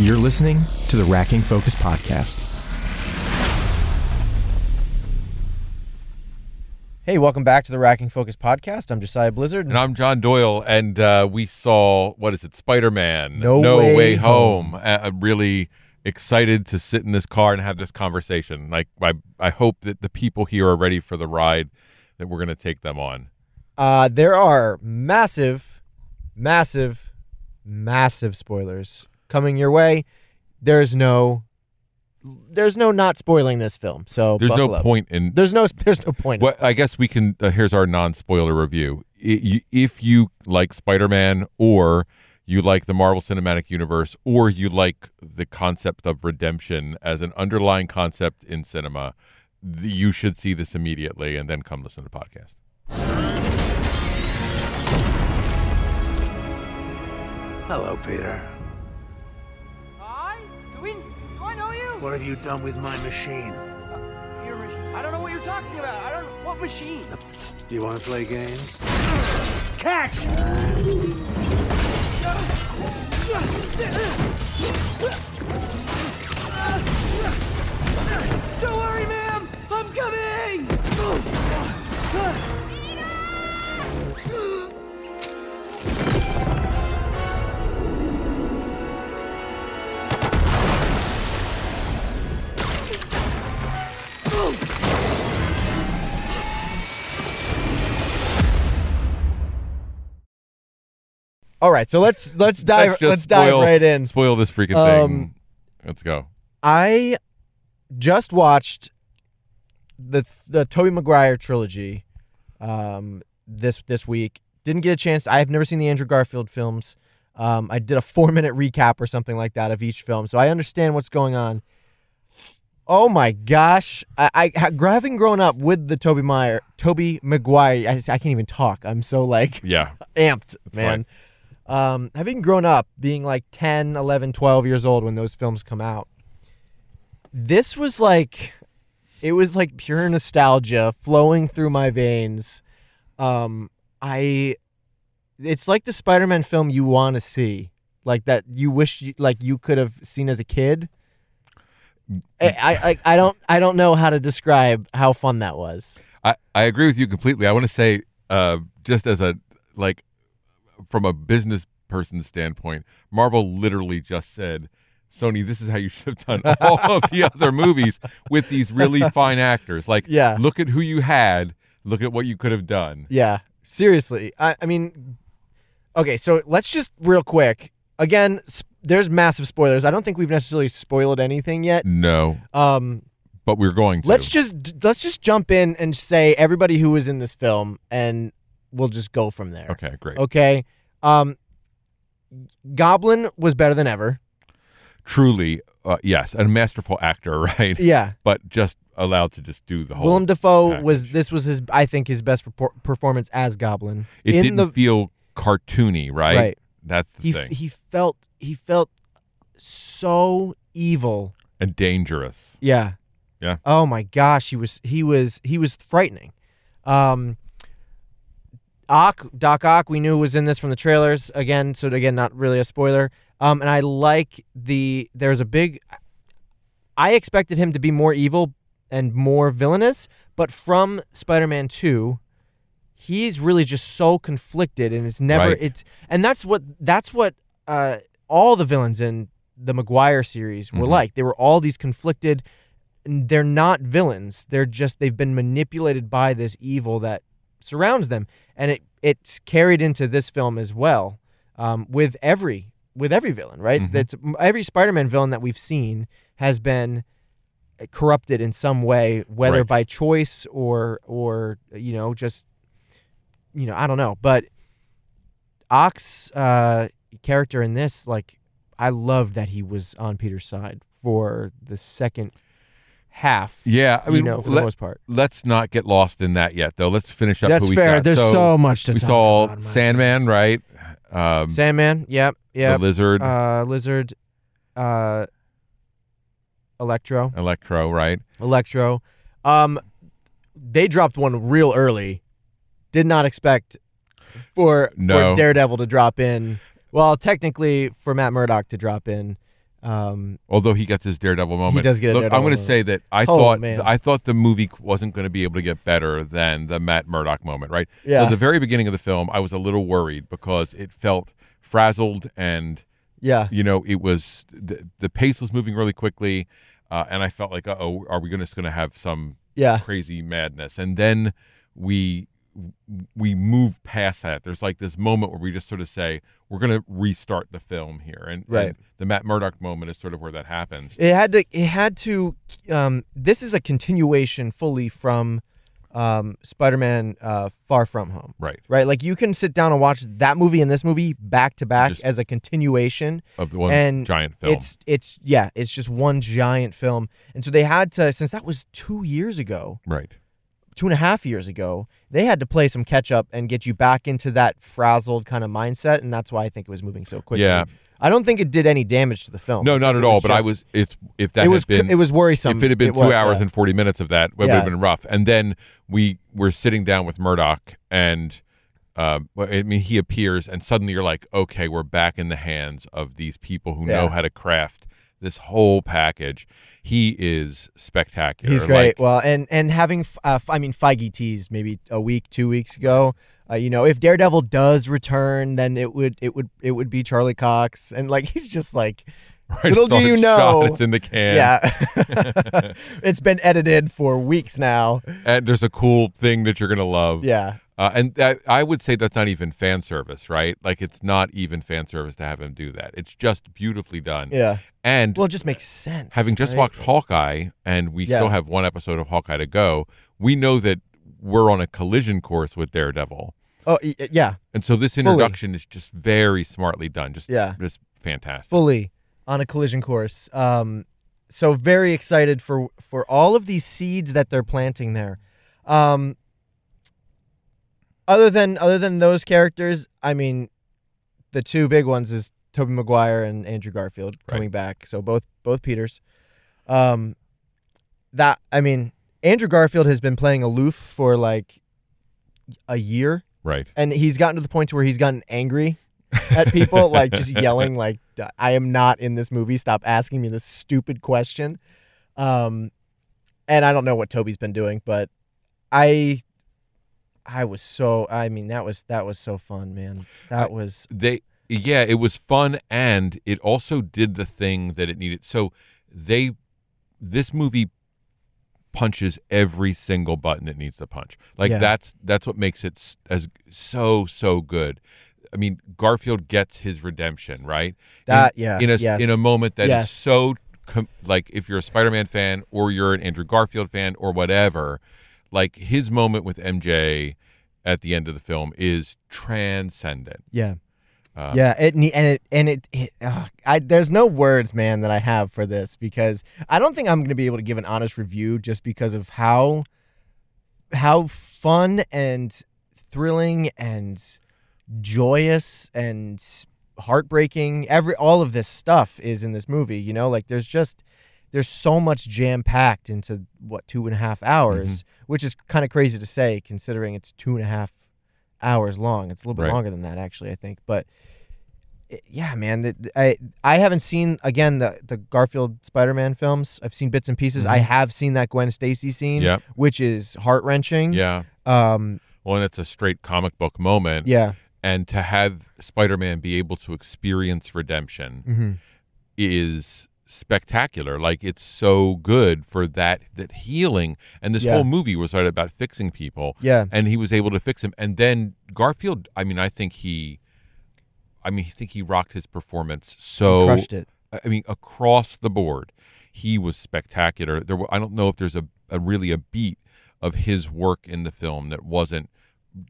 You're listening to the Racking Focus Podcast. Hey, welcome back to the Racking Focus Podcast. I'm Josiah Blizzard. And I'm John Doyle. And we saw, Spider-Man: No Way Home. I'm really excited to sit in this car and have this conversation. Like, I hope that the people here are ready for the ride that we're going to take them on. There are massive spoilers coming your way. There's no not spoiling this film. So there's no point. Well, I guess we can. Here's our non-spoiler review. If you like Spider-Man, or you like the Marvel Cinematic Universe, or you like the concept of redemption as an underlying concept in cinema, you should see this immediately and then come listen to the podcast. Hello, Peter. Hi? Do I know you? What have you done with my machine? Your machine? I don't know what you're talking about. I don't know. What machine? Do you want to play games? Catch! Don't worry, ma'am! I'm coming! Peter! All right, so let's dive right in. Spoil this freaking thing. Let's go. I just watched the Tobey Maguire trilogy this week. Didn't get a chance. I've never seen the Andrew Garfield films. I did a 4-minute recap or something like that of each film, so I understand what's going on. Oh my gosh! I having grown up with the Tobey Maguire, I can't even talk. I'm so amped, man. Fine. Having grown up being 10, 11, 12 years old when those films come out, this was it was pure nostalgia flowing through my veins. It's like the Spider-Man film you want to see, that you wish you could have seen as a kid. I don't know how to describe how fun that was. I agree with you completely. I want to say, just as from a business person's standpoint, Marvel literally just said, Sony, this is how you should have done all of the other movies with these really fine actors. Look at who you had. Look at what you could have done. Yeah, seriously. I mean, okay, so let's just real quick. Again, there's massive spoilers. I don't think we've necessarily spoiled anything yet. No. But we're going to. Let's just jump in and say everybody who was in this film, and we'll just go from there. Okay, great. Okay. Goblin was better than ever. Truly, yes. A masterful actor, right? Yeah. But just allowed to just do the whole Willem Dafoe package. I think his best performance as Goblin. It didn't feel cartoony, right? Right. That's the thing. He felt so evil. And dangerous. Yeah. Yeah. Oh my gosh, he was frightening. Doc Ock, we knew was in this from the trailers again. So again, not really a spoiler. And I like I expected him to be more evil and more villainous, but from Spider-Man 2, he's really just so conflicted, and it's never right. And that's what all the villains in the Maguire series were like. They were all these conflicted. And they're not villains. They've been manipulated by this evil that surrounds them, and it's carried into this film as well, with every villain, right? That's every Spider-Man villain that we've seen has been corrupted in some way, whether by choice or I don't know. But Ock's character in this, I loved that he was on Peter's side for the second half. Yeah, I mean, for the most part. Let's not get lost in that yet, though. Let's finish up. That's who fair. There's so much to talk about. We saw Sandman, right? Sandman, yep. The Lizard. Lizard. Electro. Electro, right? Electro. They dropped one real early. Did not expect for Daredevil to drop in. Well, technically for Matt Murdock to drop in. Although he gets his Daredevil moment. He does get a Daredevil moment. I'm going to say that I thought the movie wasn't going to be able to get better than the Matt Murdock moment, right? Yeah. So the very beginning of the film, I was a little worried because it felt frazzled and, it was the pace was moving really quickly. And I felt like, uh-oh, are we just going to have some crazy madness? And then we move past that. There's like this moment where we just sort of say, we're going to restart the film here. And, and the Matt Murdock moment is sort of where that happens. It had to, this is a continuation fully from Spider-Man Far From Home. Right. Right. Like you can sit down and watch that movie and this movie back to back as a continuation of the one giant film. It's just one giant film. And so they had to, since that was 2 years ago. Right. 2.5 years ago, they had to play some catch up and get you back into that frazzled kind of mindset, and that's why I think it was moving so quickly. Yeah, I don't think it did any damage to the film. No, not at all. But I was, it was worrisome. If it had been 2 hours and 40 minutes of that, it would have been rough. And then we were sitting down with Murdoch, and he appears, and suddenly you're like, okay, we're back in the hands of these people who know how to craft this whole package. He is spectacular. He's great. Like, having Feige teased maybe a week, 2 weeks ago, if Daredevil does return, then it would be Charlie Cox, and like he's just like, right, little do you know, it's in the can. Yeah, it's been edited for weeks now. And there's a cool thing that you're gonna love. Yeah. I would say that's not even fan service, right? Like, it's not even fan service to have him do that. It's just beautifully done. Yeah. And well, it just makes sense. Having just watched Hawkeye, and we still have one episode of Hawkeye to go, we know that we're on a collision course with Daredevil. Oh, yeah. And so this introduction is just very smartly done. Just fantastic. Fully on a collision course. So very excited for all of these seeds that they're planting there. Other than those characters, I mean, the two big ones is Tobey Maguire and Andrew Garfield coming back. So both Peters. Andrew Garfield has been playing aloof for like a year. Right. And he's gotten to the point where he's gotten angry at people, like just yelling, like, I am not in this movie. Stop asking me this stupid question. And I don't know what Tobey's been doing, but that was so fun, man. It was fun, and it also did the thing that it needed. So this movie punches every single button it needs to punch. Like that's what makes it so good. I mean, Garfield gets his redemption, right? In a moment that is so like, if you're a Spider-Man fan or you're an Andrew Garfield fan or whatever. Like, his moment with MJ at the end of the film is transcendent. Yeah, there's no words, man, that I have for this, because I don't think I'm going to be able to give an honest review just because of how fun and thrilling and joyous and heartbreaking all of this stuff is in this movie. You know, like there's so much jam-packed into, 2.5 hours, which is kind of crazy to say considering it's 2.5 hours long. It's a little bit longer than that, actually, I think. But, I haven't seen, again, the Garfield Spider-Man films. I've seen bits and pieces. Mm-hmm. I have seen that Gwen Stacy scene, which is heart-wrenching. Yeah. And it's a straight comic book moment. Yeah. And to have Spider-Man be able to experience redemption is spectacular. Like, it's so good for that healing, and this whole movie was right about fixing people, and he was able to fix him. And then Garfield, I think he rocked his performance, so crushed it. I mean, across the board, he was spectacular. I don't know if there's a beat of his work in the film that wasn't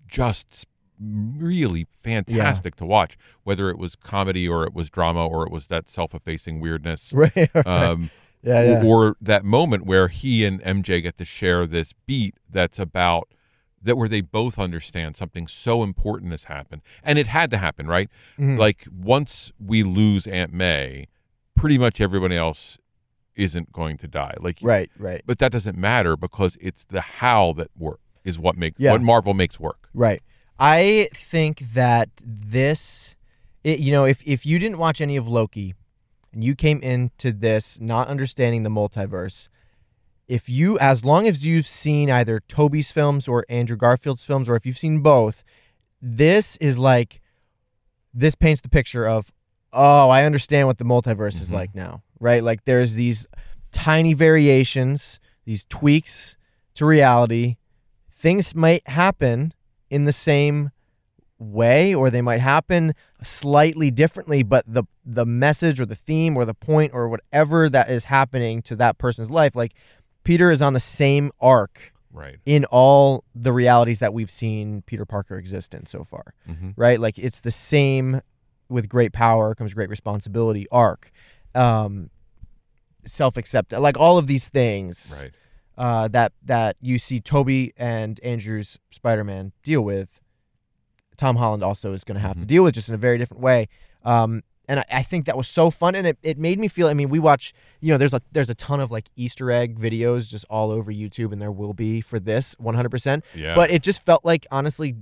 just really fantastic to watch, whether it was comedy or it was drama or it was that self-effacing weirdness, or that moment where he and MJ get to share this beat where they both understand something so important has happened, and it had to happen, right? Mm-hmm. Like, once we lose Aunt May, pretty much everybody else isn't going to die, like but that doesn't matter, because it's the how that work is what makes what Marvel makes work, right? I think that if you didn't watch any of Loki and you came into this not understanding the multiverse, if you, as long as you've seen either Tobey's films or Andrew Garfield's films, or if you've seen both, this is like, this paints the picture of, oh, I understand what the multiverse is like now, right? Like there's these tiny variations, these tweaks to reality. Things might happen in the same way, or they might happen slightly differently, but the message or the theme or the point or whatever that is happening to that person's life, like Peter is on the same arc, right, in all the realities that we've seen Peter Parker exist in so far, right? Like it's the same with great power comes great responsibility arc, self-acceptance, like all of these things, right, that you see Tobey and Andrew's Spider-Man deal with. Tom Holland also is going to have to deal with, just in a very different way. And I think that was so fun, and it made me feel, I mean, we watch, you know, there's a ton of like Easter egg videos just all over YouTube, and there will be for this 100%. Yeah. But it just felt like, honestly,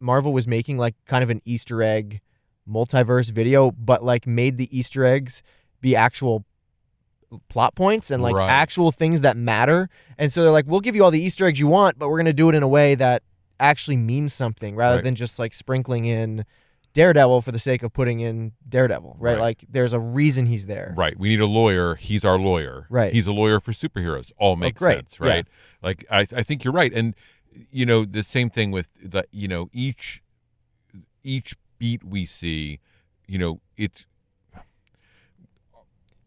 Marvel was making like kind of an Easter egg multiverse video, but like made the Easter eggs be actual plot points and like actual things that matter. And so they're like, we'll give you all the Easter eggs you want, but we're going to do it in a way that actually means something, rather than just like sprinkling in Daredevil for the sake of putting in Daredevil, right? Like there's a reason he's there. Right. We need a lawyer. He's our lawyer. Right. He's a lawyer for superheroes. All makes sense, right? Yeah. Like I think you're right. And you know, the same thing with the, you know, each beat we see, you know, it's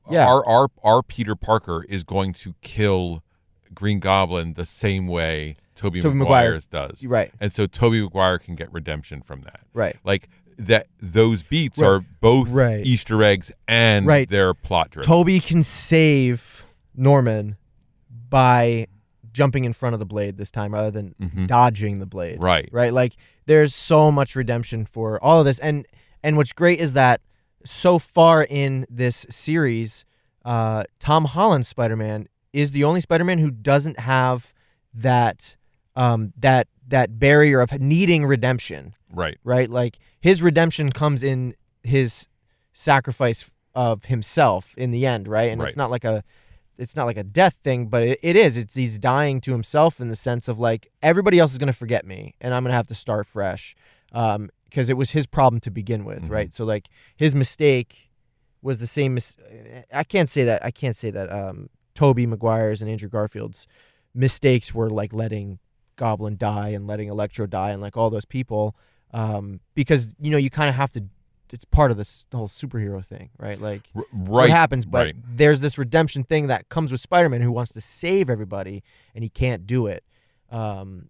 our Peter Parker is going to kill Green Goblin the same way Tobey Maguire does, right? And so Tobey Maguire can get redemption from that, right? Like that, those beats are both Easter eggs and their plot driven. Tobey can save Norman by jumping in front of the blade this time, rather than dodging the blade, right? Like there's so much redemption for all of this, and what's great is that so far in this series, Tom Holland's Spider-Man is the only Spider-Man who doesn't have that. That barrier of needing redemption, right? Like his redemption comes in his sacrifice of himself in the end, right? And it's not like a death thing, but it is. It's he's dying to himself in the sense of like everybody else is gonna forget me, and I'm gonna have to start fresh, because it was his problem to begin with, right? So like his mistake was the same. I can't say that. Tobey Maguire's and Andrew Garfield's mistakes were like letting Goblin die and letting Electro die and like all those people, because you know you kind of have to, it's part of this whole superhero thing, right? Like what happens, but there's this redemption thing that comes with Spider-Man who wants to save everybody and he can't do it. Tom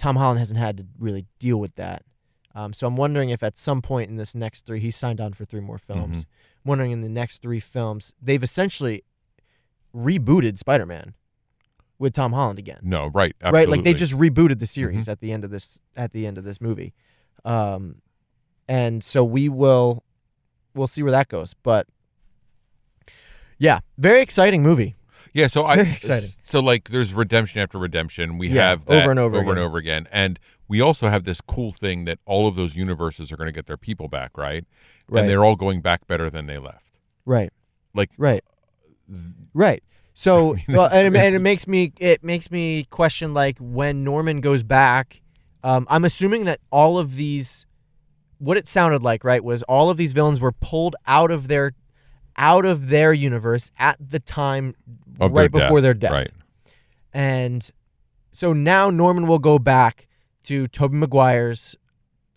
Holland hasn't had to really deal with that, so I'm wondering if at some point in this next three, he's signed on for 3 more films, I'm wondering in the next 3 films they've essentially rebooted Spider-Man with Tom Holland again. No, right, absolutely. Right, like they just rebooted the series at the end of this movie, and so we'll see where that goes. But yeah, very exciting movie. Yeah, so very exciting. So like, there's redemption after redemption. We have that over and over again, and we also have this cool thing that all of those universes are going to get their people back, right? And they're all going back better than they left, right? Like, right. So, and it makes me question, like, when Norman goes back, I'm assuming that all of these, what it sounded like, right, was all of these villains were pulled out of their universe at the time right before their death. Right. And so now Norman will go back to Tobey Maguire's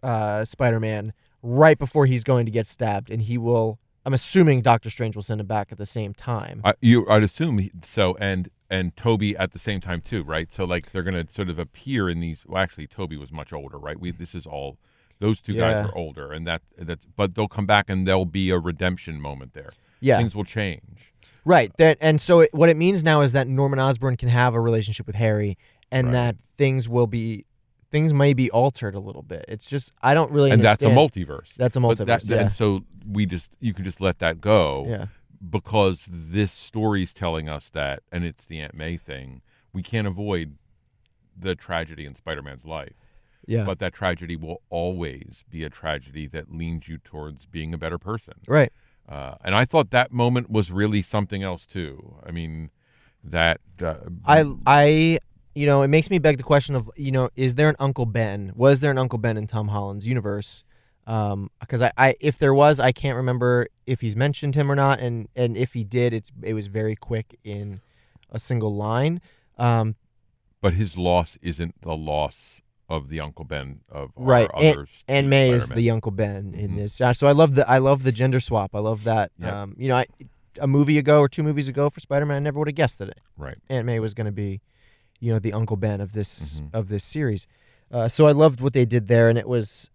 Spider-Man right before he's going to get stabbed, and he will, I'm assuming Doctor Strange will send him back at the same time. I'd assume so, and Tobey at the same time too, right? So like they're gonna sort of appear in these. Well, actually, Tobey was much older, right? This is all, those two guys are older, and that's. But they'll come back, and there'll be a redemption moment there. Yeah, things will change. Right. So what it means now is that Norman Osborn can have a relationship with Harry, and that things may be altered a little bit. It's just, I don't really understand. And that's a multiverse. And so you can just let that go because this story's telling us that, and it's the Aunt May thing, we can't avoid the tragedy in Spider-Man's life. Yeah. But that tragedy will always be a tragedy that leans you towards being a better person. Right. And I thought that moment was really something else too. I mean, that you know, it makes me beg the question of, you know, is there an Uncle Ben? Was there an Uncle Ben in Tom Holland's universe? Because I if there was, I can't remember if he's mentioned him or not, and if he did, it was very quick in a single line. But his loss isn't the loss of the Uncle Ben of our others. And May is the Uncle Ben in this. So I love the gender swap. I love that. Yeah. You know, a movie ago or two movies ago for Spider-Man, I never would have guessed that Aunt May was going to be, you know, the Uncle Ben of this series. So I loved what they did there, and it was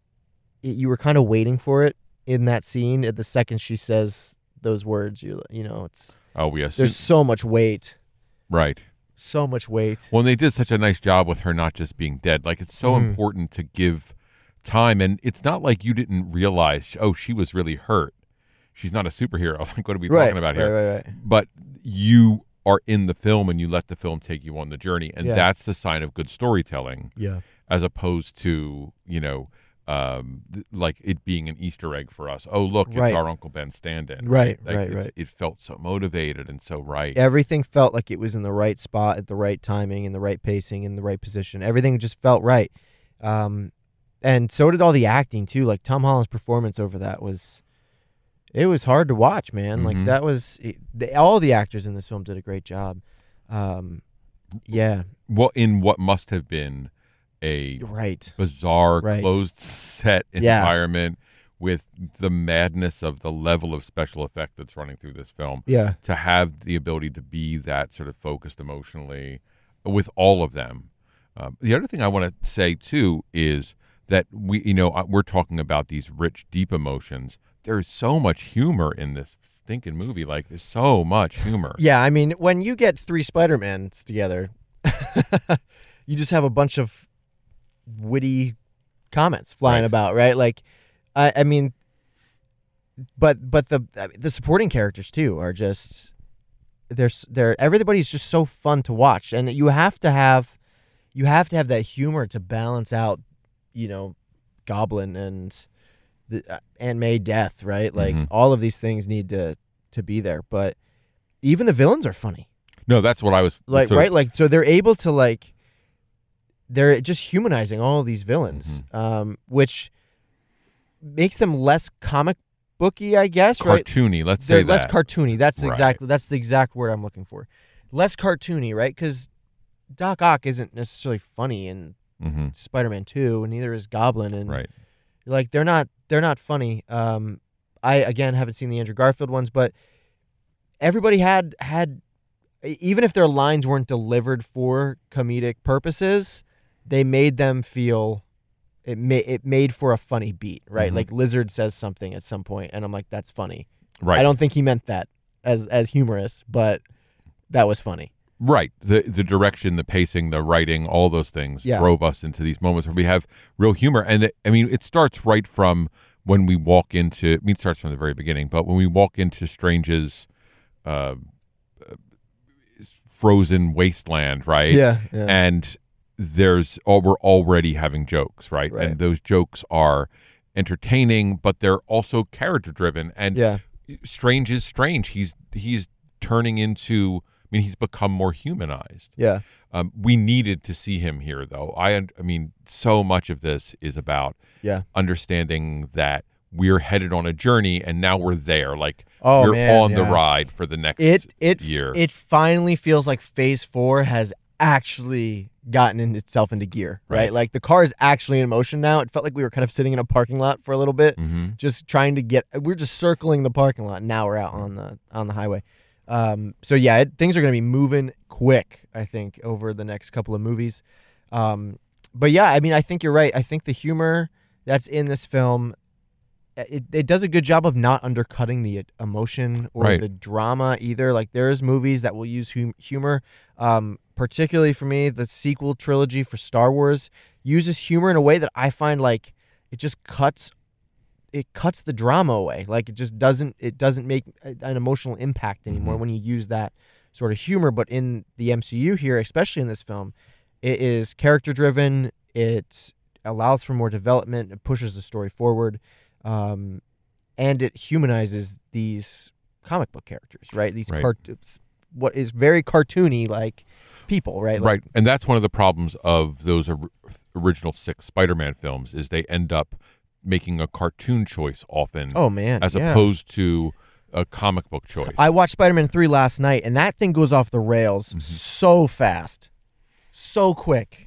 you were kind of waiting for it in that scene. At the second she says those words, you know, it's there's so much weight. Right. So much weight. Well, and they did such a nice job with her not just being dead. Like, it's so important to give time. And it's not like you didn't realize, oh, she was really hurt. She's not a superhero. Like, what are we talking about here? Right. But you are in the film and you let the film take you on the journey. And that's the sign of good storytelling. Yeah. As opposed to, you know, like it being an Easter egg for us. Oh, look, it's our Uncle Ben stand-in. Right. It felt so motivated and so right. Everything felt like it was in the right spot at the right timing and the right pacing and the right position. Everything just felt right. And so did all the acting, too. Like, Tom Holland's performance over that was... It was hard to watch, man. Like, that was... all the actors in this film did a great job. Yeah. Well, in what must have been... a bizarre closed set environment with the madness of the level of special effect that's running through this film. Yeah. To have the ability to be that sort of focused emotionally with all of them. The other thing I want to say too is that we're talking about these rich, deep emotions. There's so much humor in this stinking movie. Like, there's so much humor. Yeah, I mean, when you get three Spider-Mans together, you just have a bunch of witty comments flying about, right? Like, I mean, but the supporting characters too are just everybody's just so fun to watch, and you have to have that humor to balance out, you know, Goblin and Aunt May death, right? Like, all of these things need to be there, but even the villains are funny. No, that's what I was like, right? Like, so they're able to like. They're just humanizing all of these villains, which makes them less comic booky, I guess. Cartoony, right? Less cartoony. That's that's the exact word I'm looking for. Less cartoony, right? Because Doc Ock isn't necessarily funny in Spider-Man 2, and neither is Goblin, and like they're not funny. I again haven't seen the Andrew Garfield ones, but everybody had even if their lines weren't delivered for comedic purposes. They made them feel, it made for a funny beat, right? Like, Lizard says something at some point, and I'm like, that's funny. Right. I don't think he meant that as humorous, but that was funny. Right. The direction, the pacing, the writing, all those things drove us into these moments where we have real humor. And it starts right from when we walk into, it starts from the very beginning, but when we walk into Strange's frozen wasteland, right? Yeah. And... we're already having jokes, right? And those jokes are entertaining, but they're also character driven. And Strange is Strange. He's turning into. I mean, he's become more humanized. Yeah. We needed to see him here, though. I mean, so much of this is about understanding that we're headed on a journey, and now we're there. Like, we're on the ride for the next year. It finally feels like Phase 4 has actually gotten itself into gear, right? Like, the car is actually in motion now. It felt like we were kind of sitting in a parking lot for a little bit, just trying to we're just circling the parking lot, and now we're out on the highway. So yeah, things are going to be moving quick, I think, over the next couple of movies. But yeah, I mean, I think you're right. I think the humor that's in this film, it does a good job of not undercutting the emotion or the drama either. Like, there's movies that will use humor, particularly for me, the sequel trilogy for Star Wars uses humor in a way that I find, like, it just cuts the drama away. Like, it doesn't make an emotional impact anymore when you use that sort of humor. But in the MCU here, especially in this film, it is character driven. It's allows for more development. It pushes the story forward, and it humanizes these comic book characters, right? These what is very cartoony, like people, right? Like, right, and that's one of the problems of those original 6 Spider-Man films is they end up making a cartoon choice often. Oh man, as opposed to a comic book choice. I watched Spider-Man 3 last night, and that thing goes off the rails so fast, so quick.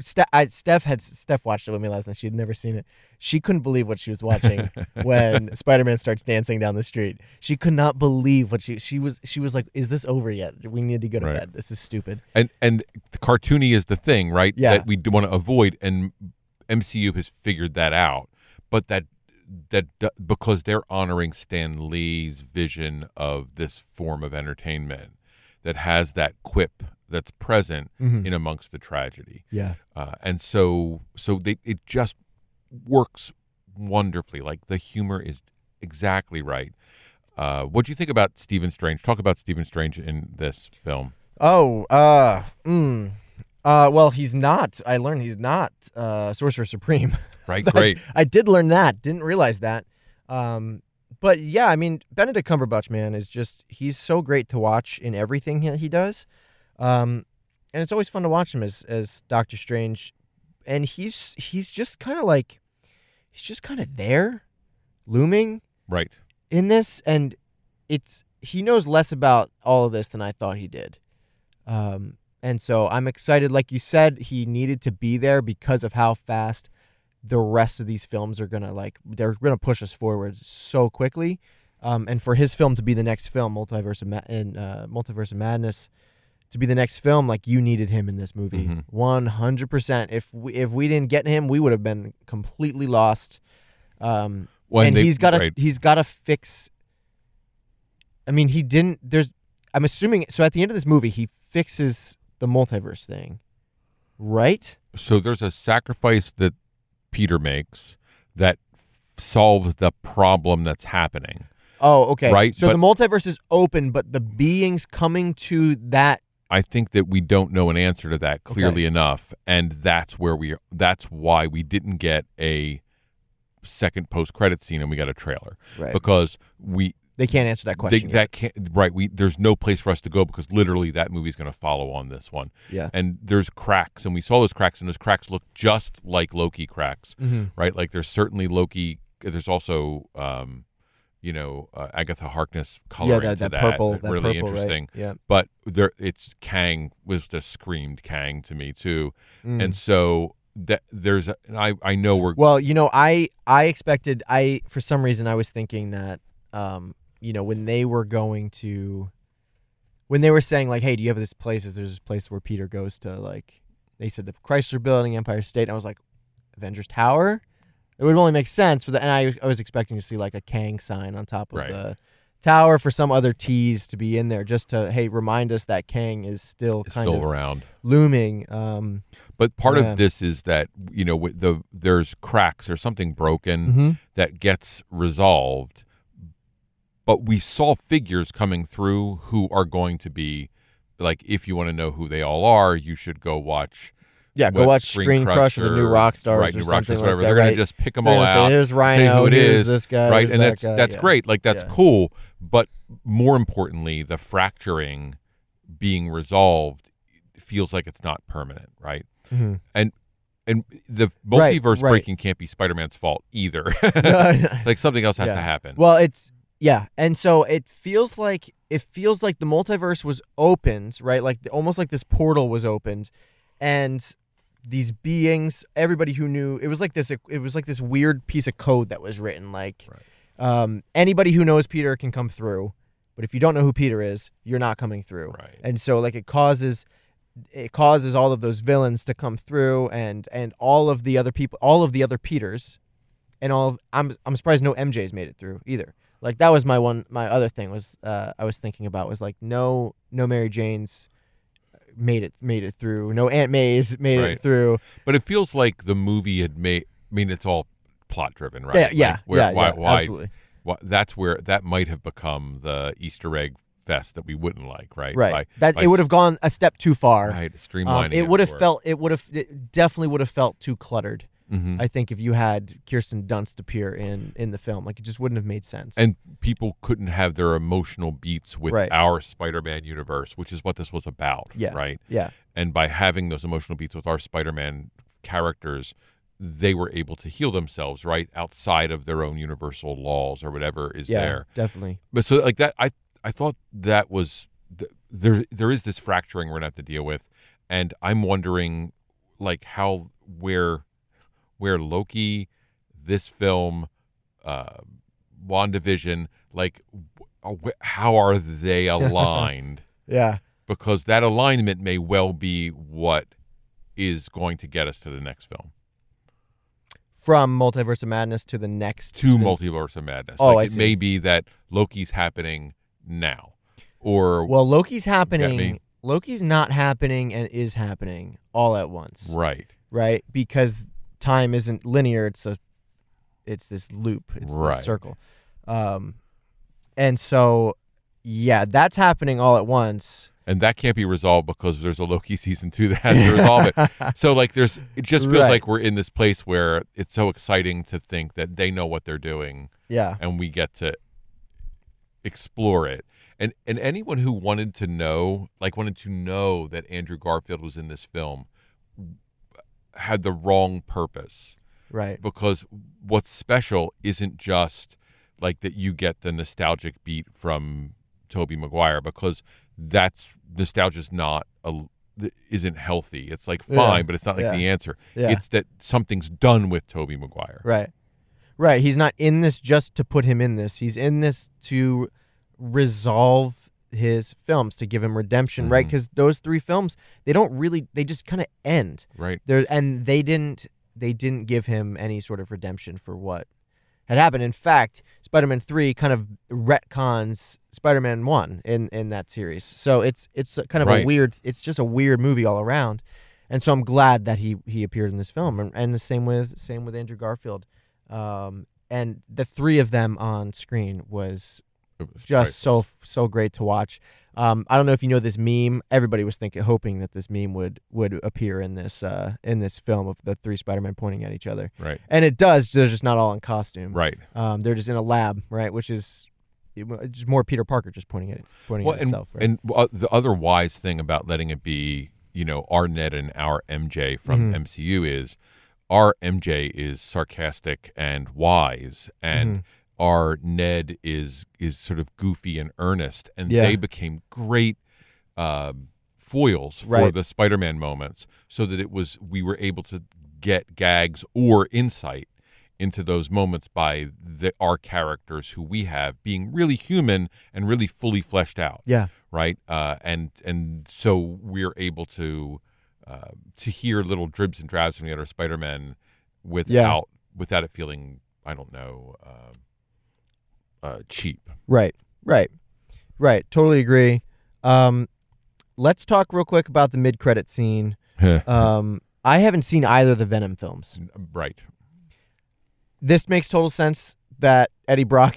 Steph watched it with me last night. She had never seen it. She couldn't believe what she was watching when Spider-Man starts dancing down the street. She could not believe what she was like, is this over yet? We need to go to bed. This is stupid. And the cartoony is the thing, right? Yeah. That we do want to avoid, and MCU has figured that out. But that because they're honoring Stan Lee's vision of this form of entertainment that has that quip that's present in amongst the tragedy. Yeah. And so it just works wonderfully. Like, the humor is exactly right. What do you think about Stephen Strange? Talk about Stephen Strange in this film. Well, he's not. I learned he's not Sorcerer Supreme. Right, great. I did learn that. Didn't realize that. But yeah, I mean, Benedict Cumberbatch, man, is just, he's so great to watch in everything he does. And it's always fun to watch him as Doctor Strange, and he's just kind of like, he's just kind of there, looming in this, and he knows less about all of this than I thought he did, and so I'm excited. Like you said, he needed to be there because of how fast the rest of these films are gonna push us forward so quickly, and for his film to be the next film, Multiverse of Madness. To be the next film, like, you needed him in this movie, 100%. If we didn't get him, we would have been completely lost. He's got to fix. I mean, he didn't. I'm assuming. So at the end of this movie, he fixes the multiverse thing, right? So there's a sacrifice that Peter makes that solves the problem that's happening. Oh, okay. Right. So the multiverse is open, but the beings coming to that. I think that we don't know an answer to that clearly enough, and that's why we didn't get a second post-credit scene, and we got a trailer because they can't answer that question. There's no place for us to go because literally that movie's going to follow on this one. Yeah, and there's cracks, and we saw those cracks, and those cracks look just like Loki cracks, right? Like, there's certainly Loki. There's also Agatha Harkness coloring to that purple, really purple, interesting. Right? Yeah. But it's Kang was just screamed Kang to me too, and so that there's for some reason I was thinking that when they were saying like, hey, do you have this place? Is there's this place where Peter goes to, like, they said the Chrysler Building, Empire State, and I was like, Avengers Tower. It would only make sense for that, and I was expecting to see like a Kang sign on top of the tower for some other tease to be in there, just to remind us that Kang is still around, looming. But part of this is that there's cracks or something broken that gets resolved, but we saw figures coming through who are going to be like, if you want to know who they all are, you should go watch. Yeah, go watch Screen Crush or the New Rock Stars or something like that. They're going to just pick them all out. Here's Rhino, here's this guy, right? And that's great. Like, that's cool. But more importantly, the fracturing being resolved feels like it's not permanent, right? And the multiverse breaking can't be Spider-Man's fault either. Like, something else has to happen. Well, and so it feels like the multiverse was opened, right? Like, almost like this portal was opened. And these beings, everybody who knew, it was like this weird piece of code that was written. Like, anybody who knows Peter can come through, but if you don't know who Peter is, you're not coming through. Right. And so, like, it causes all of those villains to come through, and all of the other people, all of the other Peters, and I'm surprised no MJ's made it through either. Like, that was my other thing was I was thinking about was like no Mary Jane's. Made it through. No Aunt May's made it through. But it feels like the movie had made. I mean, it's all plot driven, right? Yeah, like, where, yeah, why, yeah, absolutely. Why, that's where that might have become the Easter egg fest that we wouldn't like, right? Right. It would have gone a step too far. Right. Streamlining. It definitely would have felt too cluttered. Mm-hmm. I think if you had Kirsten Dunst appear in the film, like, it just wouldn't have made sense. And people couldn't have their emotional beats with our Spider-Man universe, which is what this was about, right? Yeah. And by having those emotional beats with our Spider-Man characters, they were able to heal themselves, right, outside of their own universal laws or whatever is there. Yeah, definitely. But so, like, that, I thought that was there is this fracturing we're going to have to deal with, and I'm wondering, like, how where Loki, this film, WandaVision, like, how are they aligned? Yeah. Because that alignment may well be what is going to get us to the next film. From Multiverse of Madness to the next... To Multiverse of Madness. Oh, like, I see. It may be that Loki's happening now, or... Well, Loki's happening... Loki's not happening and is happening all at once. Right? Because... time isn't linear, it's this loop, this circle. And so, yeah, that's happening all at once. And that can't be resolved because there's a Loki season 2 that has to resolve it. So, like, it just feels like we're in this place where it's so exciting to think that they know what they're doing. Yeah. And we get to explore it. And anyone who wanted to know that Andrew Garfield was in this film had the wrong purpose, right? Because what's special isn't just like that you get the nostalgic beat from Tobey Maguire, because that's nostalgia's isn't healthy. It's like fine, but it's not like the answer. Yeah. It's that something's done with Tobey Maguire, right? He's not in this just to put him in this. He's in this to resolve his films, to give him redemption, right? Because those 3 films, they just kind of end, right? And they didn't give him any sort of redemption for what had happened. In fact, Spider-Man 3 kind of retcons Spider-Man 1 in that series, so it's kind of a weird. It's just a weird movie all around, and so I'm glad that he appeared in this film, and the same with Andrew Garfield, and the 3 of them on screen was. Just so great to watch. I don't know if you know this meme. Everybody was hoping that this meme would appear in this film of the 3 Spider-Men pointing at each other. Right. And it does. They're just not all in costume. Right. They're just in a lab. Right. Which is just more Peter Parker just pointing at himself. Right? And the other wise thing about letting it be, you know, our Ned and our MJ from MCU is our MJ is sarcastic and wise and. Our Ned is sort of goofy and earnest, and they became great foils for the Spider-Man moments, so that we were able to get gags or insight into those moments by our characters who we have being really human and really fully fleshed out. Yeah, right. And so we're able to hear little dribs and drabs from the other Spider-Man without it feeling, I don't know. Cheap. Right. Totally agree. Let's talk real quick about the mid-credit scene. I haven't seen either of the Venom films. Right. This makes total sense that Eddie Brock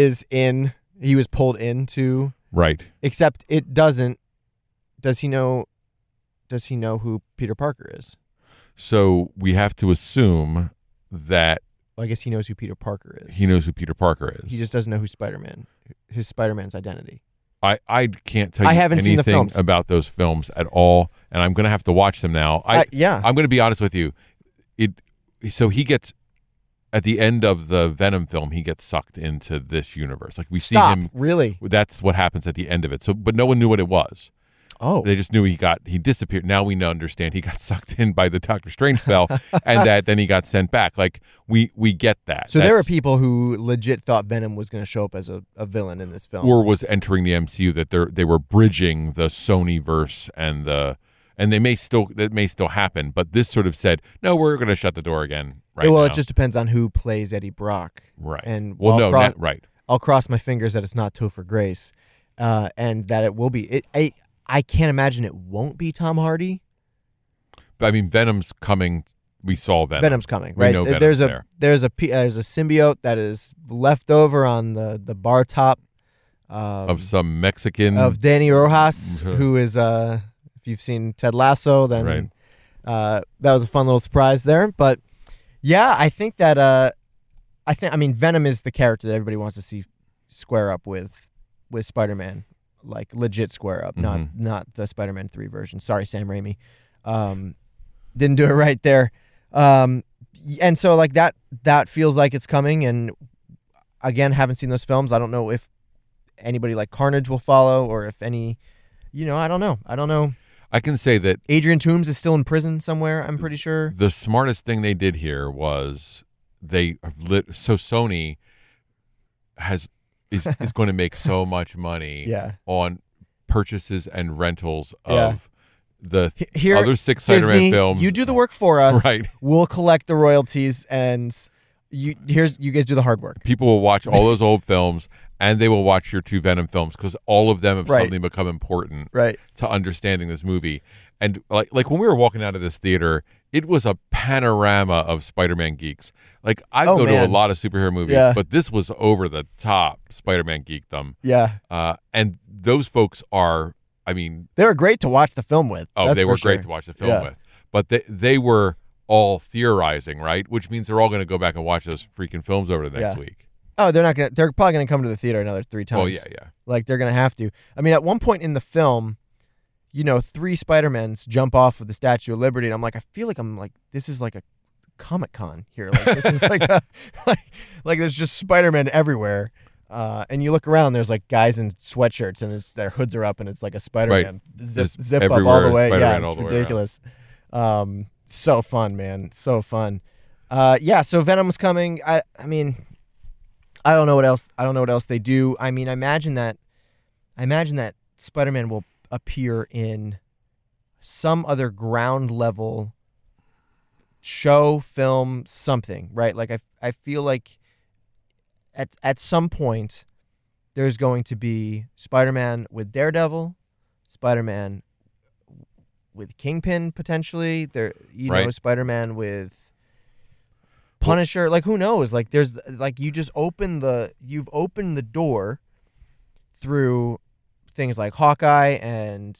is in. He was pulled into. Right. Except it doesn't. Does he know who Peter Parker is? So we have to assume that. I guess he knows who Peter Parker is. He just doesn't know who Spider-Man, his Spider-Man's identity. I can't tell you anything about those films at all, and I'm going to have to watch them now. I'm going to be honest with you. So he gets, at the end of the Venom film, he gets sucked into this universe. Like see him. Really? That's what happens at the end of it. So, but no one knew what it was. Oh. They just knew he disappeared. Now we understand he got sucked in by the Doctor Strange spell and that then he got sent back. Like, we get that. So there are people who legit thought Venom was going to show up as a villain in this film. Or was entering the MCU, that they were bridging the Sony-verse and that may still happen, but this sort of said, no, we're going to shut the door again now. Well, it just depends on who plays Eddie Brock. Right. And I'll cross my fingers that it's not Topher Grace and that it will be... I can't imagine it won't be Tom Hardy. I mean, Venom's coming. We saw Venom. Venom's coming, right? We know Venom's there's a symbiote that is left over on the bar top Of some Mexican. Of Danny Rojas, who is, if you've seen Ted Lasso, then right. That was a fun little surprise there. But yeah, I think that, I mean, Venom is the character that everybody wants to see square up with Spider-Man, like legit square up, not the Spider-Man 3 version. Sorry, Sam Raimi. Didn't do it right there. And so like that feels like it's coming. And again, haven't seen those films. I don't know if anybody like Carnage will follow, or if any, you know, I don't know. I can say that Adrian Toomes is still in prison somewhere, I'm pretty sure. The smartest thing they did here was Sony is going to make so much money on purchases and rentals of the other six Spider-Man films. You do the work for us. Right. We'll collect the royalties, and you guys do the hard work. People will watch all those old films, and they will watch your two Venom films, because all of them have suddenly become important to understanding this movie. And like when we were walking out of this theater, it was a panorama of Spider-Man geeks. Like, I go to a lot of superhero movies, but this was over-the-top Spider-Man geekdom. Yeah. And those folks are, I mean... They were great to watch the film with. Oh, they were great to watch the film with. But they were all theorizing, right? Which means they're all going to go back and watch those freaking films over the next week. Oh, they're not going to... They're probably going to come to the theater another 3 times. Oh, yeah. Like, they're going to have to. I mean, at one point in the film... you know, 3 Spider-Mans jump off of the Statue of Liberty, and I feel like this is like a Comic-Con here. Like, this is like there's just Spider-Man everywhere. And you look around, there's like guys in sweatshirts, and their hoods are up, and it's like a Spider-Man zip up all the way. Spider-Man it's ridiculous. So fun, man. So fun. So Venom's coming. I mean, I don't know what else they do. I mean, I imagine that Spider-Man will appear in some other ground level show, film, something, right? Like I feel like at some point there's going to be Spider-Man with Daredevil, Spider-Man with Kingpin potentially, there, Spider-Man with Punisher, like who knows? Like there's like you've opened the door through things like Hawkeye and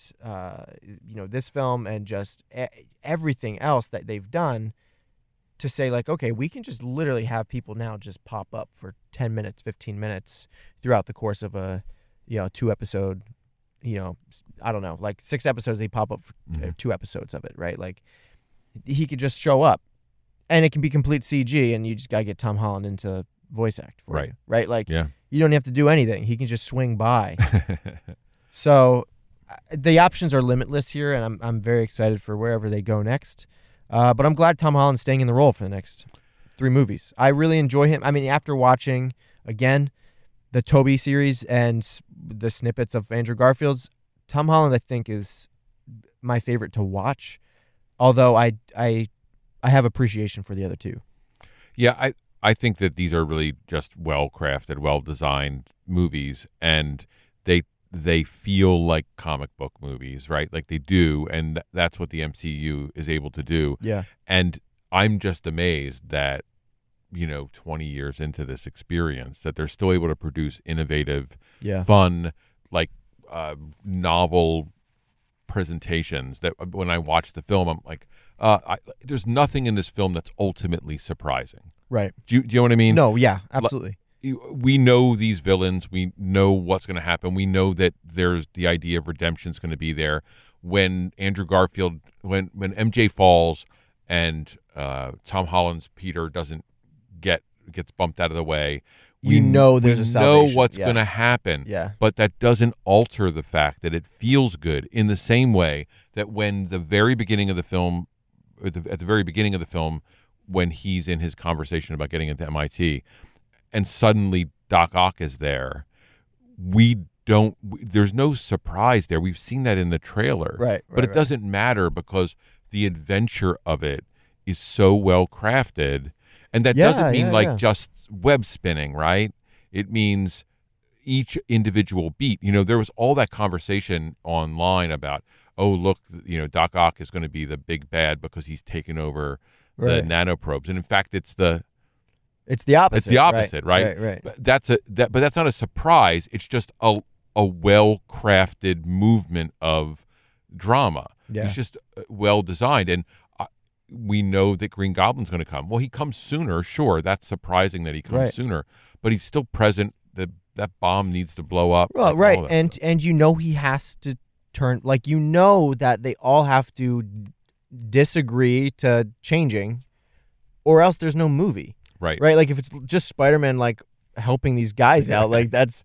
this film and just everything else that they've done to say like, okay, we can just literally have people now just pop up for 10 minutes, 15 minutes throughout the course of a 2-episode, I don't know, like 6 episodes, they pop up for 2 episodes of it, right? Like he could just show up and it can be complete CG, and you just got to get Tom Holland into voice act for you, right? Like you don't have to do anything. He can just swing by. So the options are limitless here, and I'm very excited for wherever they go next. But I'm glad Tom Holland's staying in the role for the next 3 movies. I really enjoy him. I mean, after watching, again, the Tobey series and the snippets of Andrew Garfield's, Tom Holland, I think, is my favorite to watch, although I have appreciation for the other 2. Yeah, I think that these are really just well-crafted, well-designed movies, and they feel like comic book movies, right? Like they do, and that's what the MCU is able to do. Yeah. And I'm just amazed that, 20 years into this experience, that they're still able to produce innovative, fun, like novel presentations that when I watch the film, I'm like, there's nothing in this film that's ultimately surprising. Right. Do you know what I mean? No, yeah, absolutely. We know these villains. We know what's going to happen. We know that there's the idea of redemption's going to be there. When Andrew Garfield, when MJ falls and Tom Holland's Peter gets bumped out of the way, we know what's going to happen. Yeah. But that doesn't alter the fact that it feels good in the same way that when the very beginning of the film, when he's in his conversation about getting into MIT, and suddenly Doc Ock is there, there's no surprise there. We've seen that in the trailer. Right. But it doesn't matter, because the adventure of it is so well crafted. And that doesn't mean just web spinning, right? It means each individual beat. There was all that conversation online about, oh, look, Doc Ock is going to be the big bad because he's taken over the nanoprobes. And in fact, it's the It's the opposite. It's the opposite, right? Right. But that's not a surprise. It's just a well-crafted movement of drama. Yeah. It's just well-designed. And we know that Green Goblin's going to come. Well, he comes sooner, sure. That's surprising that he comes sooner. But he's still present. That bomb needs to blow up. Well, right. And you know he has to turn. Like, you know that they all have to disagree to changing, or else there's no movie. Right. Right. Like, if it's just Spider-Man, like, helping these guys out, like, that's,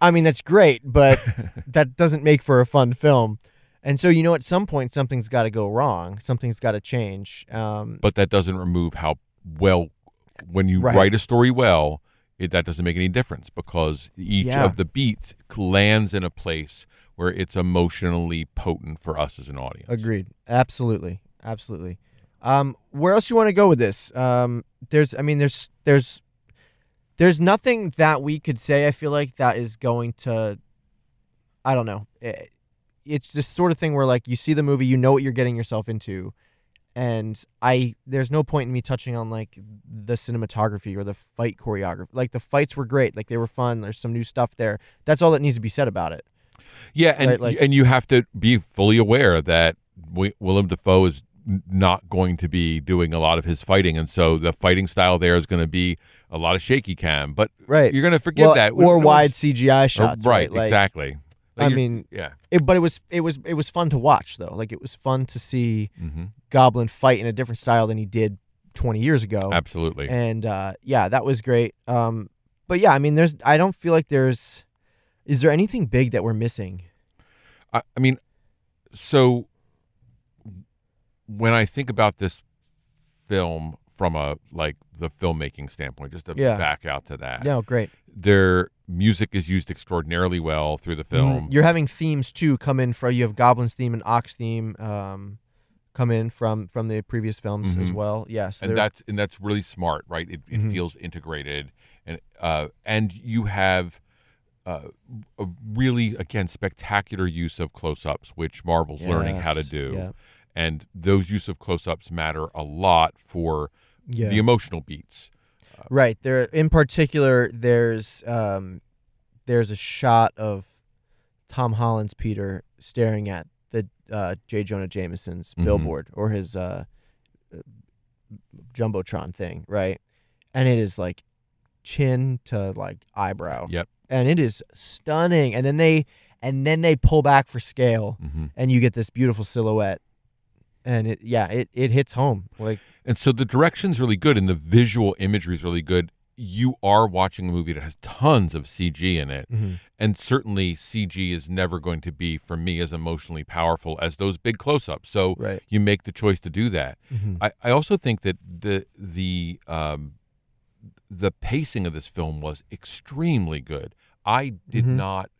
I mean, that's great, but that doesn't make for a fun film. And so, you know, at some point, something's got to go wrong. Something's got to change. But that doesn't remove how well, when you write a story well, that doesn't make any difference, because each of the beats lands in a place where it's emotionally potent for us as an audience. Agreed. Absolutely. Absolutely. Where else you want to go with this? There's nothing that we could say, I feel like, that is going to, I don't know. It's this sort of thing where, like, you see the movie, you know what you're getting yourself into, and there's no point in me touching on, like, the cinematography or the fight choreography. Like, the fights were great. Like, they were fun. There's some new stuff there. That's all that needs to be said about it. Yeah, and right? Like, and you have to be fully aware that Willem Dafoe is not going to be doing a lot of his fighting, and so the fighting style there is going to be a lot of shaky cam, but you're going to forgive that. Or wide CGI shots. Right, like, exactly. Like, I mean, but it was fun to watch, though. Like, it was fun to see Goblin fight in a different style than he did 20 years ago. Absolutely. And, that was great. But, yeah, I mean, I don't feel like is there anything big that we're missing? I mean, so when I think about this film from the filmmaking standpoint, just to back out to that. No, great. Their music is used extraordinarily well through the film. You're having themes too come in from. You have Goblin's theme and Ock's theme come in from the previous films as well. Yes, yeah, so that's really smart, right? It feels integrated, and you have a really, again, spectacular use of close-ups, which Marvel's learning how to do. Yeah. And those use of close-ups matter a lot for the emotional beats. Right. There, in particular, there's a shot of Tom Holland's Peter staring at the J. Jonah Jameson's billboard or his Jumbotron thing, right? And it is like chin to like eyebrow. Yep. And it is stunning. And then they pull back for scale, and you get this beautiful silhouette. And it hits home. And so the direction's really good and the visual imagery is really good. You are watching a movie that has tons of CG in it. And certainly CG is never going to be, for me, as emotionally powerful as those big close-ups. So you make the choice to do that. I also think that the pacing of this film was extremely good. I did not...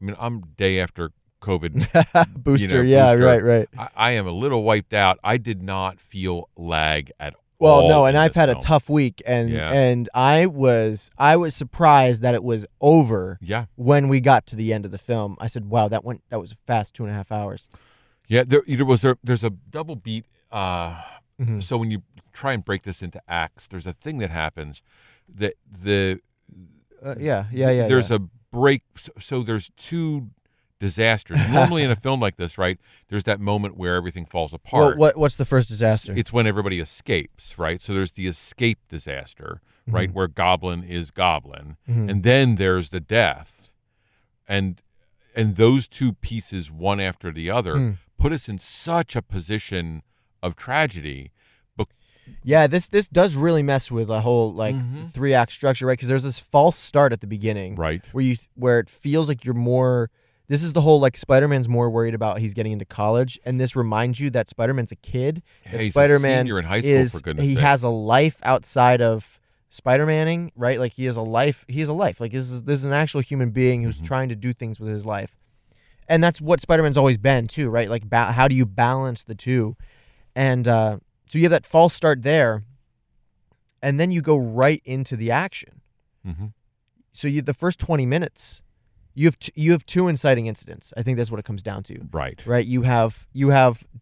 I mean, I'm day after... COVID booster. I am a little wiped out. I did not feel lag at all. Well, no, and I've had a tough week, and I was surprised that it was over. Yeah. When we got to the end of the film, I said, "Wow, that was a fast 2.5 hours." Yeah, there's a double beat. So when you try and break this into acts, there's a thing that happens that There's a break. So there's two. Disaster. Normally in a film like this, right, there's that moment where everything falls apart. Well, what's the first disaster? It's when everybody escapes, right? So there's the escape disaster, right, where Goblin is Goblin. And then there's the death. And those two pieces, one after the other, put us in such a position of tragedy. This does really mess with a whole three-act structure, right? Because there's this false start at the beginning. Right. Where it feels like you're more... This is the whole, like, Spider-Man's more worried about he's getting into college, and this reminds you that Spider-Man's a kid. Yeah, he's a senior in high school, for goodness sake. He has a life outside of Spider-Manning, right? Like, he has a life. Like, this is an actual human being who's trying to do things with his life. And that's what Spider-Man's always been, too, right? Like, how do you balance the two? And so you have that false start there, and then you go right into the action. So the first 20 minutes... You have two inciting incidents. I think that's what it comes down to. Right. Right. You have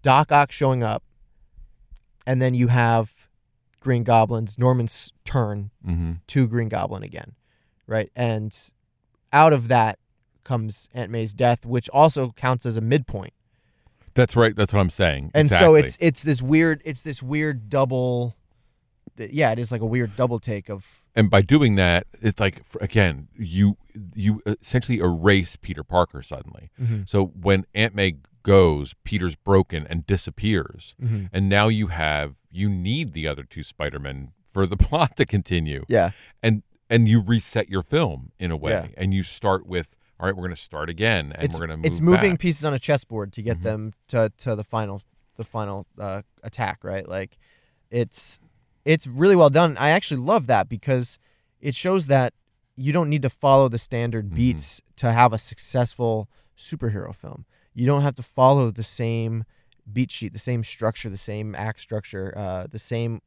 Doc Ock showing up, and then you have Green Goblin's, Norman's turn to Green Goblin again, right? And out of that comes Aunt May's death, which also counts as a midpoint. That's right. That's what I'm saying. And exactly. So it's this weird double. Yeah, it is like a weird double take of. And by doing that, it's like, again, you essentially erase Peter Parker suddenly. Mm-hmm. So when Aunt May goes, Peter's broken and disappears. Mm-hmm. And now you need the other two Spider-Men for the plot to continue. Yeah. And you reset your film in a way. Yeah. And you start with, all right, we're going to start again, and we're going to move It's moving back. Pieces on a chessboard to get them to the final attack, right? Like, it's really well done. I actually love that because it shows that you don't need to follow the standard beats to have a successful superhero film. You don't have to follow the same beat sheet, the same structure, the same act structure, the same,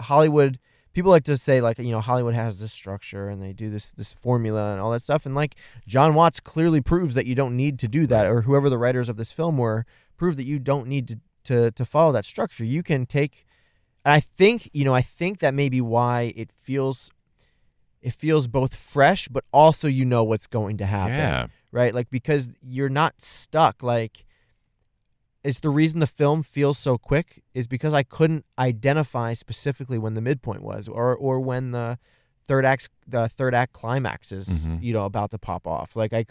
Hollywood... People like to say, like, Hollywood has this structure and they do this formula and all that stuff. And, like, John Watts clearly proves that you don't need to do that, or whoever the writers of this film were prove that you don't need to follow that structure. You can take, and I think that may be why it feels both fresh, but also what's going to happen. Yeah. Right? Like, because you're not stuck. Like, it's the reason the film feels so quick is because I couldn't identify specifically when the midpoint was or when the third act climax is, about to pop off. Like I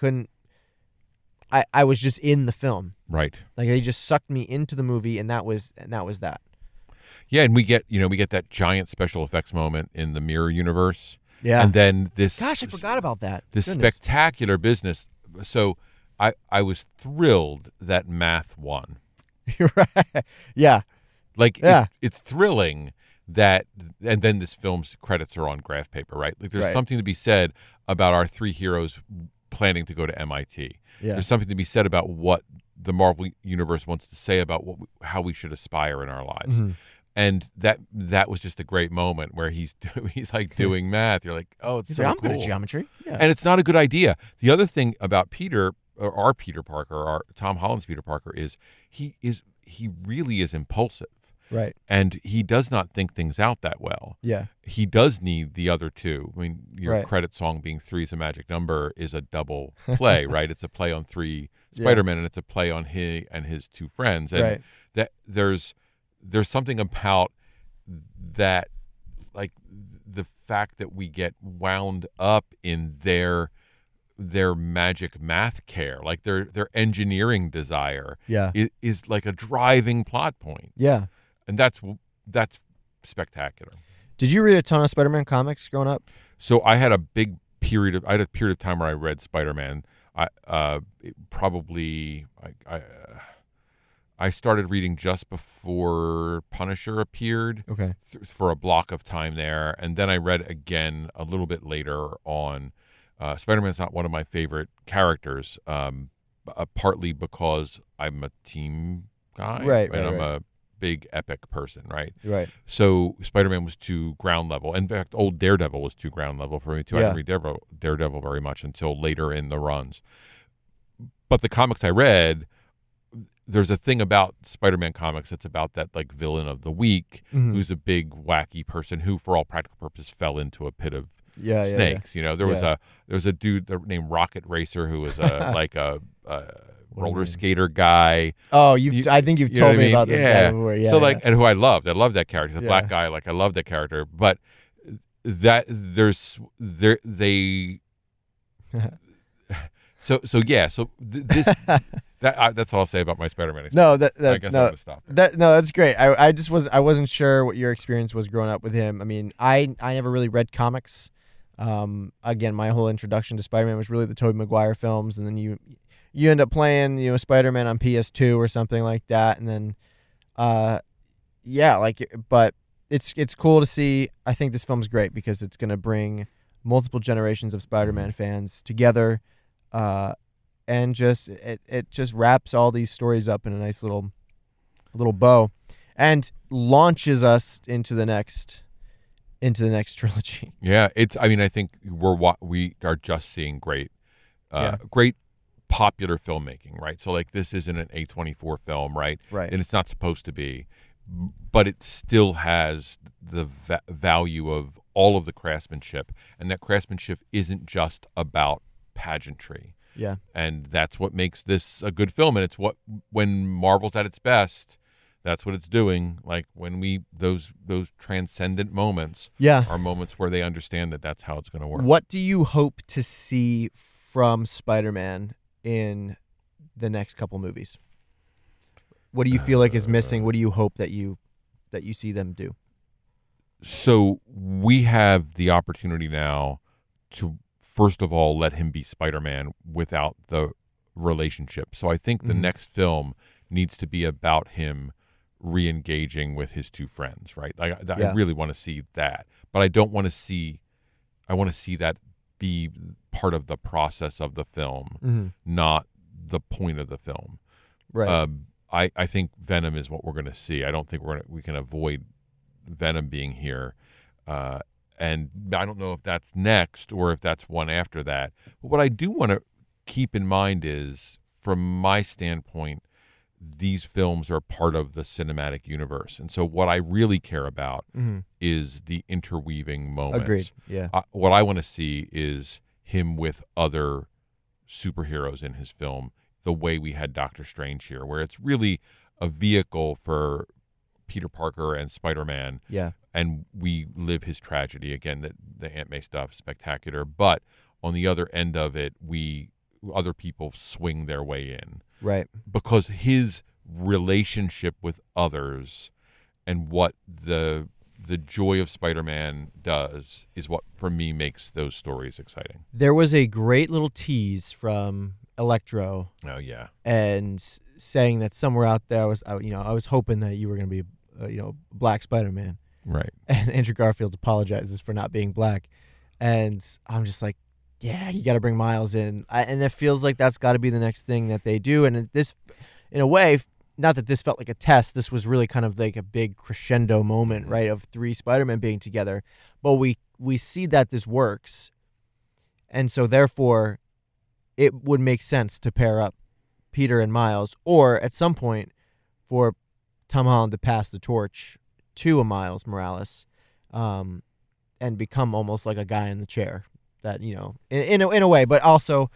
was just in the film. Right. Like they just sucked me into the movie and that was that. Yeah. And we get that giant special effects moment in the mirror universe. Yeah. And then this, gosh, I forgot about that. This spectacular business. So I was thrilled that math won. Right. Yeah. Like, yeah. It's thrilling that, and then this film's credits are on graph paper, right? Like, there's something to be said about our three heroes planning to go to MIT. Yeah. There's something to be said about what the Marvel Universe wants to say about how we should aspire in our lives. Mm-hmm. And that was just a great moment where he's like doing math. You're like, oh, it's so cool. I'm good at geometry. Yeah. And it's not a good idea. The other thing about Peter... or our Peter Parker, our Tom Holland's Peter Parker, is he really is impulsive. Right. And he does not think things out that well. Yeah. He does need the other two. I mean, your credit song being three is a magic number is a double play, right? It's a play on three Spider-Men and it's a play on he and his two friends. And that there's something about that, like the fact that we get wound up in their magic math care, like their engineering desire is like a driving plot point. Yeah. And that's spectacular. Did you read a ton of Spider-Man comics growing up? So I had a period of time where I read Spider-Man. I started reading just before Punisher appeared for a block of time there. And then I read again a little bit later on. Spider-Man's not one of my favorite characters, partly because I'm a team guy, I'm a big epic person, right? Right. So Spider-Man was too ground level. In fact, old Daredevil was too ground level for me too. Yeah. I didn't read Daredevil very much until later in the runs. But the comics I read, there's a thing about Spider-Man comics that's about that like villain of the week, who's a big wacky person who, for all practical purpose, fell into a pit of snakes. There was a dude named Rocket Racer who was a like a roller skater guy. Oh, I think you've told me about this guy before. Yeah, so like, and who I loved that character. The black guy, like I loved that character. But that that's all I'll say about my Spider-Man experience. I would stop there. That's great. I wasn't sure what your experience was growing up with him. I mean, I never really read comics. Again, my whole introduction to Spider-Man was really the Tobey Maguire films, and then you end up playing, Spider-Man on PS2 or something like that, and then, but it's cool to see. I think this film's great because it's going to bring multiple generations of Spider-Man fans together, and just it just wraps all these stories up in a nice little bow, and launches us into the next. Into the next trilogy. Yeah, it's. I mean, I think we are just seeing great popular filmmaking, right? So like, this isn't an A24 film, right? Right. And it's not supposed to be, but it still has the value of all of the craftsmanship, and that craftsmanship isn't just about pageantry. Yeah. And that's what makes this a good film, and it's what, when Marvel's at its best, that's what it's doing. Like, when we, those transcendent moments are moments where they understand that that's how it's going to work. What do you hope to see from Spider-Man in the next couple movies? What do you feel like is missing? What do you hope that you see them do? So we have the opportunity now to, first of all, let him be Spider-Man without the relationship. So I think the next film needs to be about him re-engaging with his two friends, right? I really want to see that. But I don't want to see... I want to see that be part of the process of the film, not the point of the film. Right. I think Venom is what we're going to see. I don't think we can avoid Venom being here. And I don't know if that's next or if that's one after that. But what I do want to keep in mind is, from my standpoint, these films are part of the cinematic universe. And so what I really care about is the interweaving moments. Agreed, yeah. What I want to see is him with other superheroes in his film, the way we had Doctor Strange here, where it's really a vehicle for Peter Parker and Spider-Man. Yeah. And we live his tragedy. Again, the Aunt May stuff, spectacular. But on the other end of it, other people swing their way in. Right. Because his relationship with others and what the joy of Spider-Man does is what, for me, makes those stories exciting. There was a great little tease from Electro. Oh, yeah. And saying that somewhere out there, I was hoping that you were going to be, black Spider-Man. Right. And Andrew Garfield apologizes for not being black. And I'm just like, yeah, you got to bring Miles in. And it feels like that's got to be the next thing that they do. And this, in a way, not that this felt like a test, this was really kind of like a big crescendo moment, right, of three Spider-Men being together. But we see that this works. And so, therefore, it would make sense to pair up Peter and Miles, or at some point for Tom Holland to pass the torch to a Miles Morales and become almost like a guy in the chair. That, in a way, but also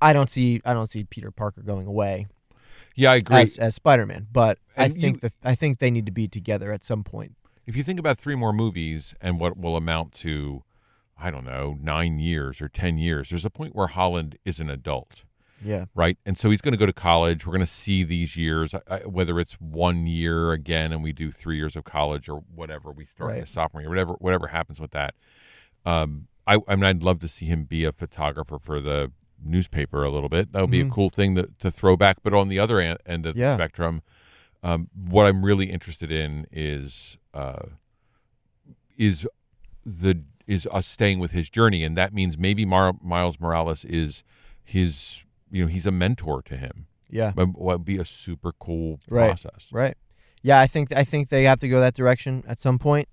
I don't see Peter Parker going away. Yeah, I agree. As Spider-Man, but I think they need to be together at some point. If you think about three more movies and what will amount to, I don't know, 9 years or 10 years, there's a point where Holland is an adult. Yeah. Right? And so he's going to go to college. We're going to see these years, whether it's 1 year again and we do 3 years of college or whatever, we start in a sophomore year, whatever happens with that. I'd love to see him be a photographer for the newspaper a little bit. That would be a cool thing to throw back. But on the other end of the spectrum, what I'm really interested in is us staying with his journey, and that means maybe Miles Morales is his. He's a mentor to him. Yeah, but would be a super cool process. Right. Yeah, I think they have to go that direction at some point.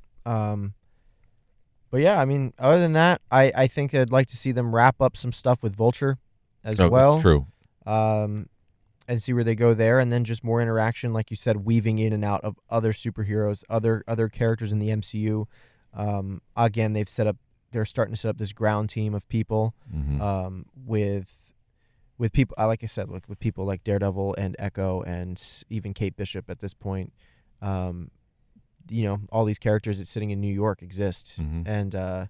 But yeah, I mean, other than that, I think I'd like to see them wrap up some stuff with Vulture as well. That's true. And see where they go there, and then just more interaction, like you said, weaving in and out of other superheroes, other characters in the MCU. Again, they're starting to set up this ground team of people with people, like I said, with people like Daredevil and Echo and even Kate Bishop at this point. All these characters that's sitting in New York exist, and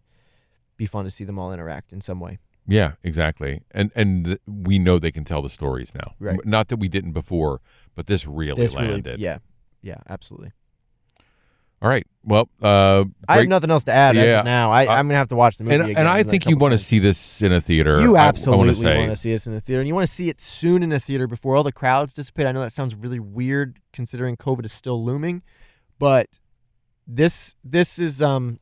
be fun to see them all interact in some way. Yeah, exactly. And we know they can tell the stories now. Right. Not that we didn't before, but this landed. Really, yeah, absolutely. All right. Well, I have nothing else to add as of now. I'm going to have to watch the movie again. And I think you want to see this in a theater. You absolutely want to see this in a theater. And you want to see it soon in a theater before all the crowds dissipate. I know that sounds really weird considering COVID is still looming, but... This is, after seeing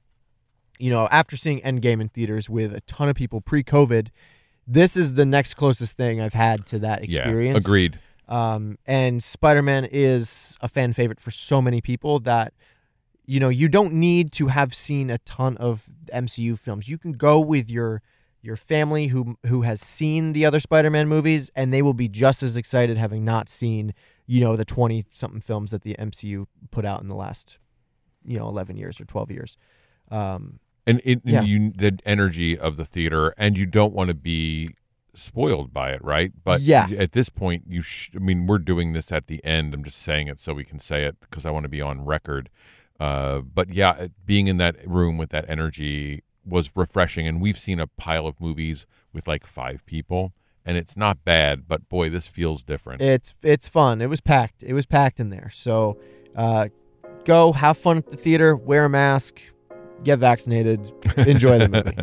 Endgame in theaters with a ton of people pre-COVID, this is the next closest thing I've had to that experience. Yeah, agreed. And Spider-Man is a fan favorite for so many people that, you don't need to have seen a ton of MCU films. You can go with your family who has seen the other Spider-Man movies, and they will be just as excited having not seen you know, the 20-something films that the MCU put out in the last, 11 years or 12 years. The energy of the theater, and you don't want to be spoiled by it, right? But at this point, we're doing this at the end. I'm just saying it so we can say it because I want to be on record. Being in that room with that energy was refreshing. And we've seen a pile of movies with like 5 people, and it's not bad, but boy, this feels different. It's fun. It was packed. It was packed in there. So go have fun at the theater, wear a mask, get vaccinated, enjoy the movie.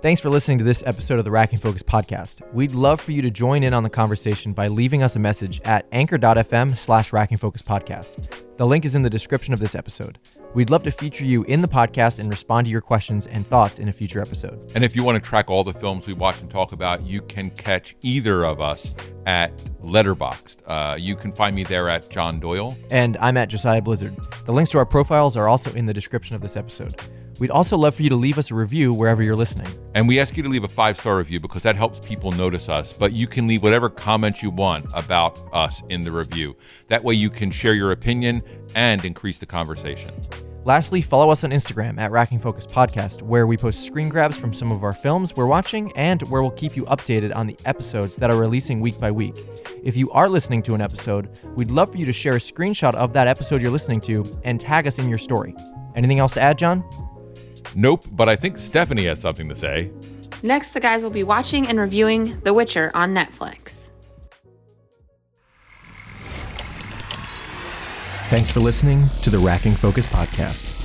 Thanks for listening to this episode of the Rack and Focus podcast. We'd love for you to join in on the conversation by leaving us a message at anchor.fm/Rack and Focus podcast. The link is in the description of this episode. We'd love to feature you in the podcast and respond to your questions and thoughts in a future episode. And if you want to track all the films we watch and talk about, you can catch either of us at Letterboxd. You can find me there at John Doyle. And I'm at Josiah Blizzard. The links to our profiles are also in the description of this episode. We'd also love for you to leave us a review wherever you're listening. And we ask you to leave a 5-star review because that helps people notice us. But you can leave whatever comment you want about us in the review. That way you can share your opinion and increase the conversation. Lastly, follow us on Instagram at Racking Focus Podcast, where we post screen grabs from some of our films we're watching and where we'll keep you updated on the episodes that are releasing week by week. If you are listening to an episode, we'd love for you to share a screenshot of that episode you're listening to and tag us in your story. Anything else to add, John? Nope, but I think Stephanie has something to say. Next, the guys will be watching and reviewing The Witcher on Netflix. Thanks for listening to the Racking Focus Podcast.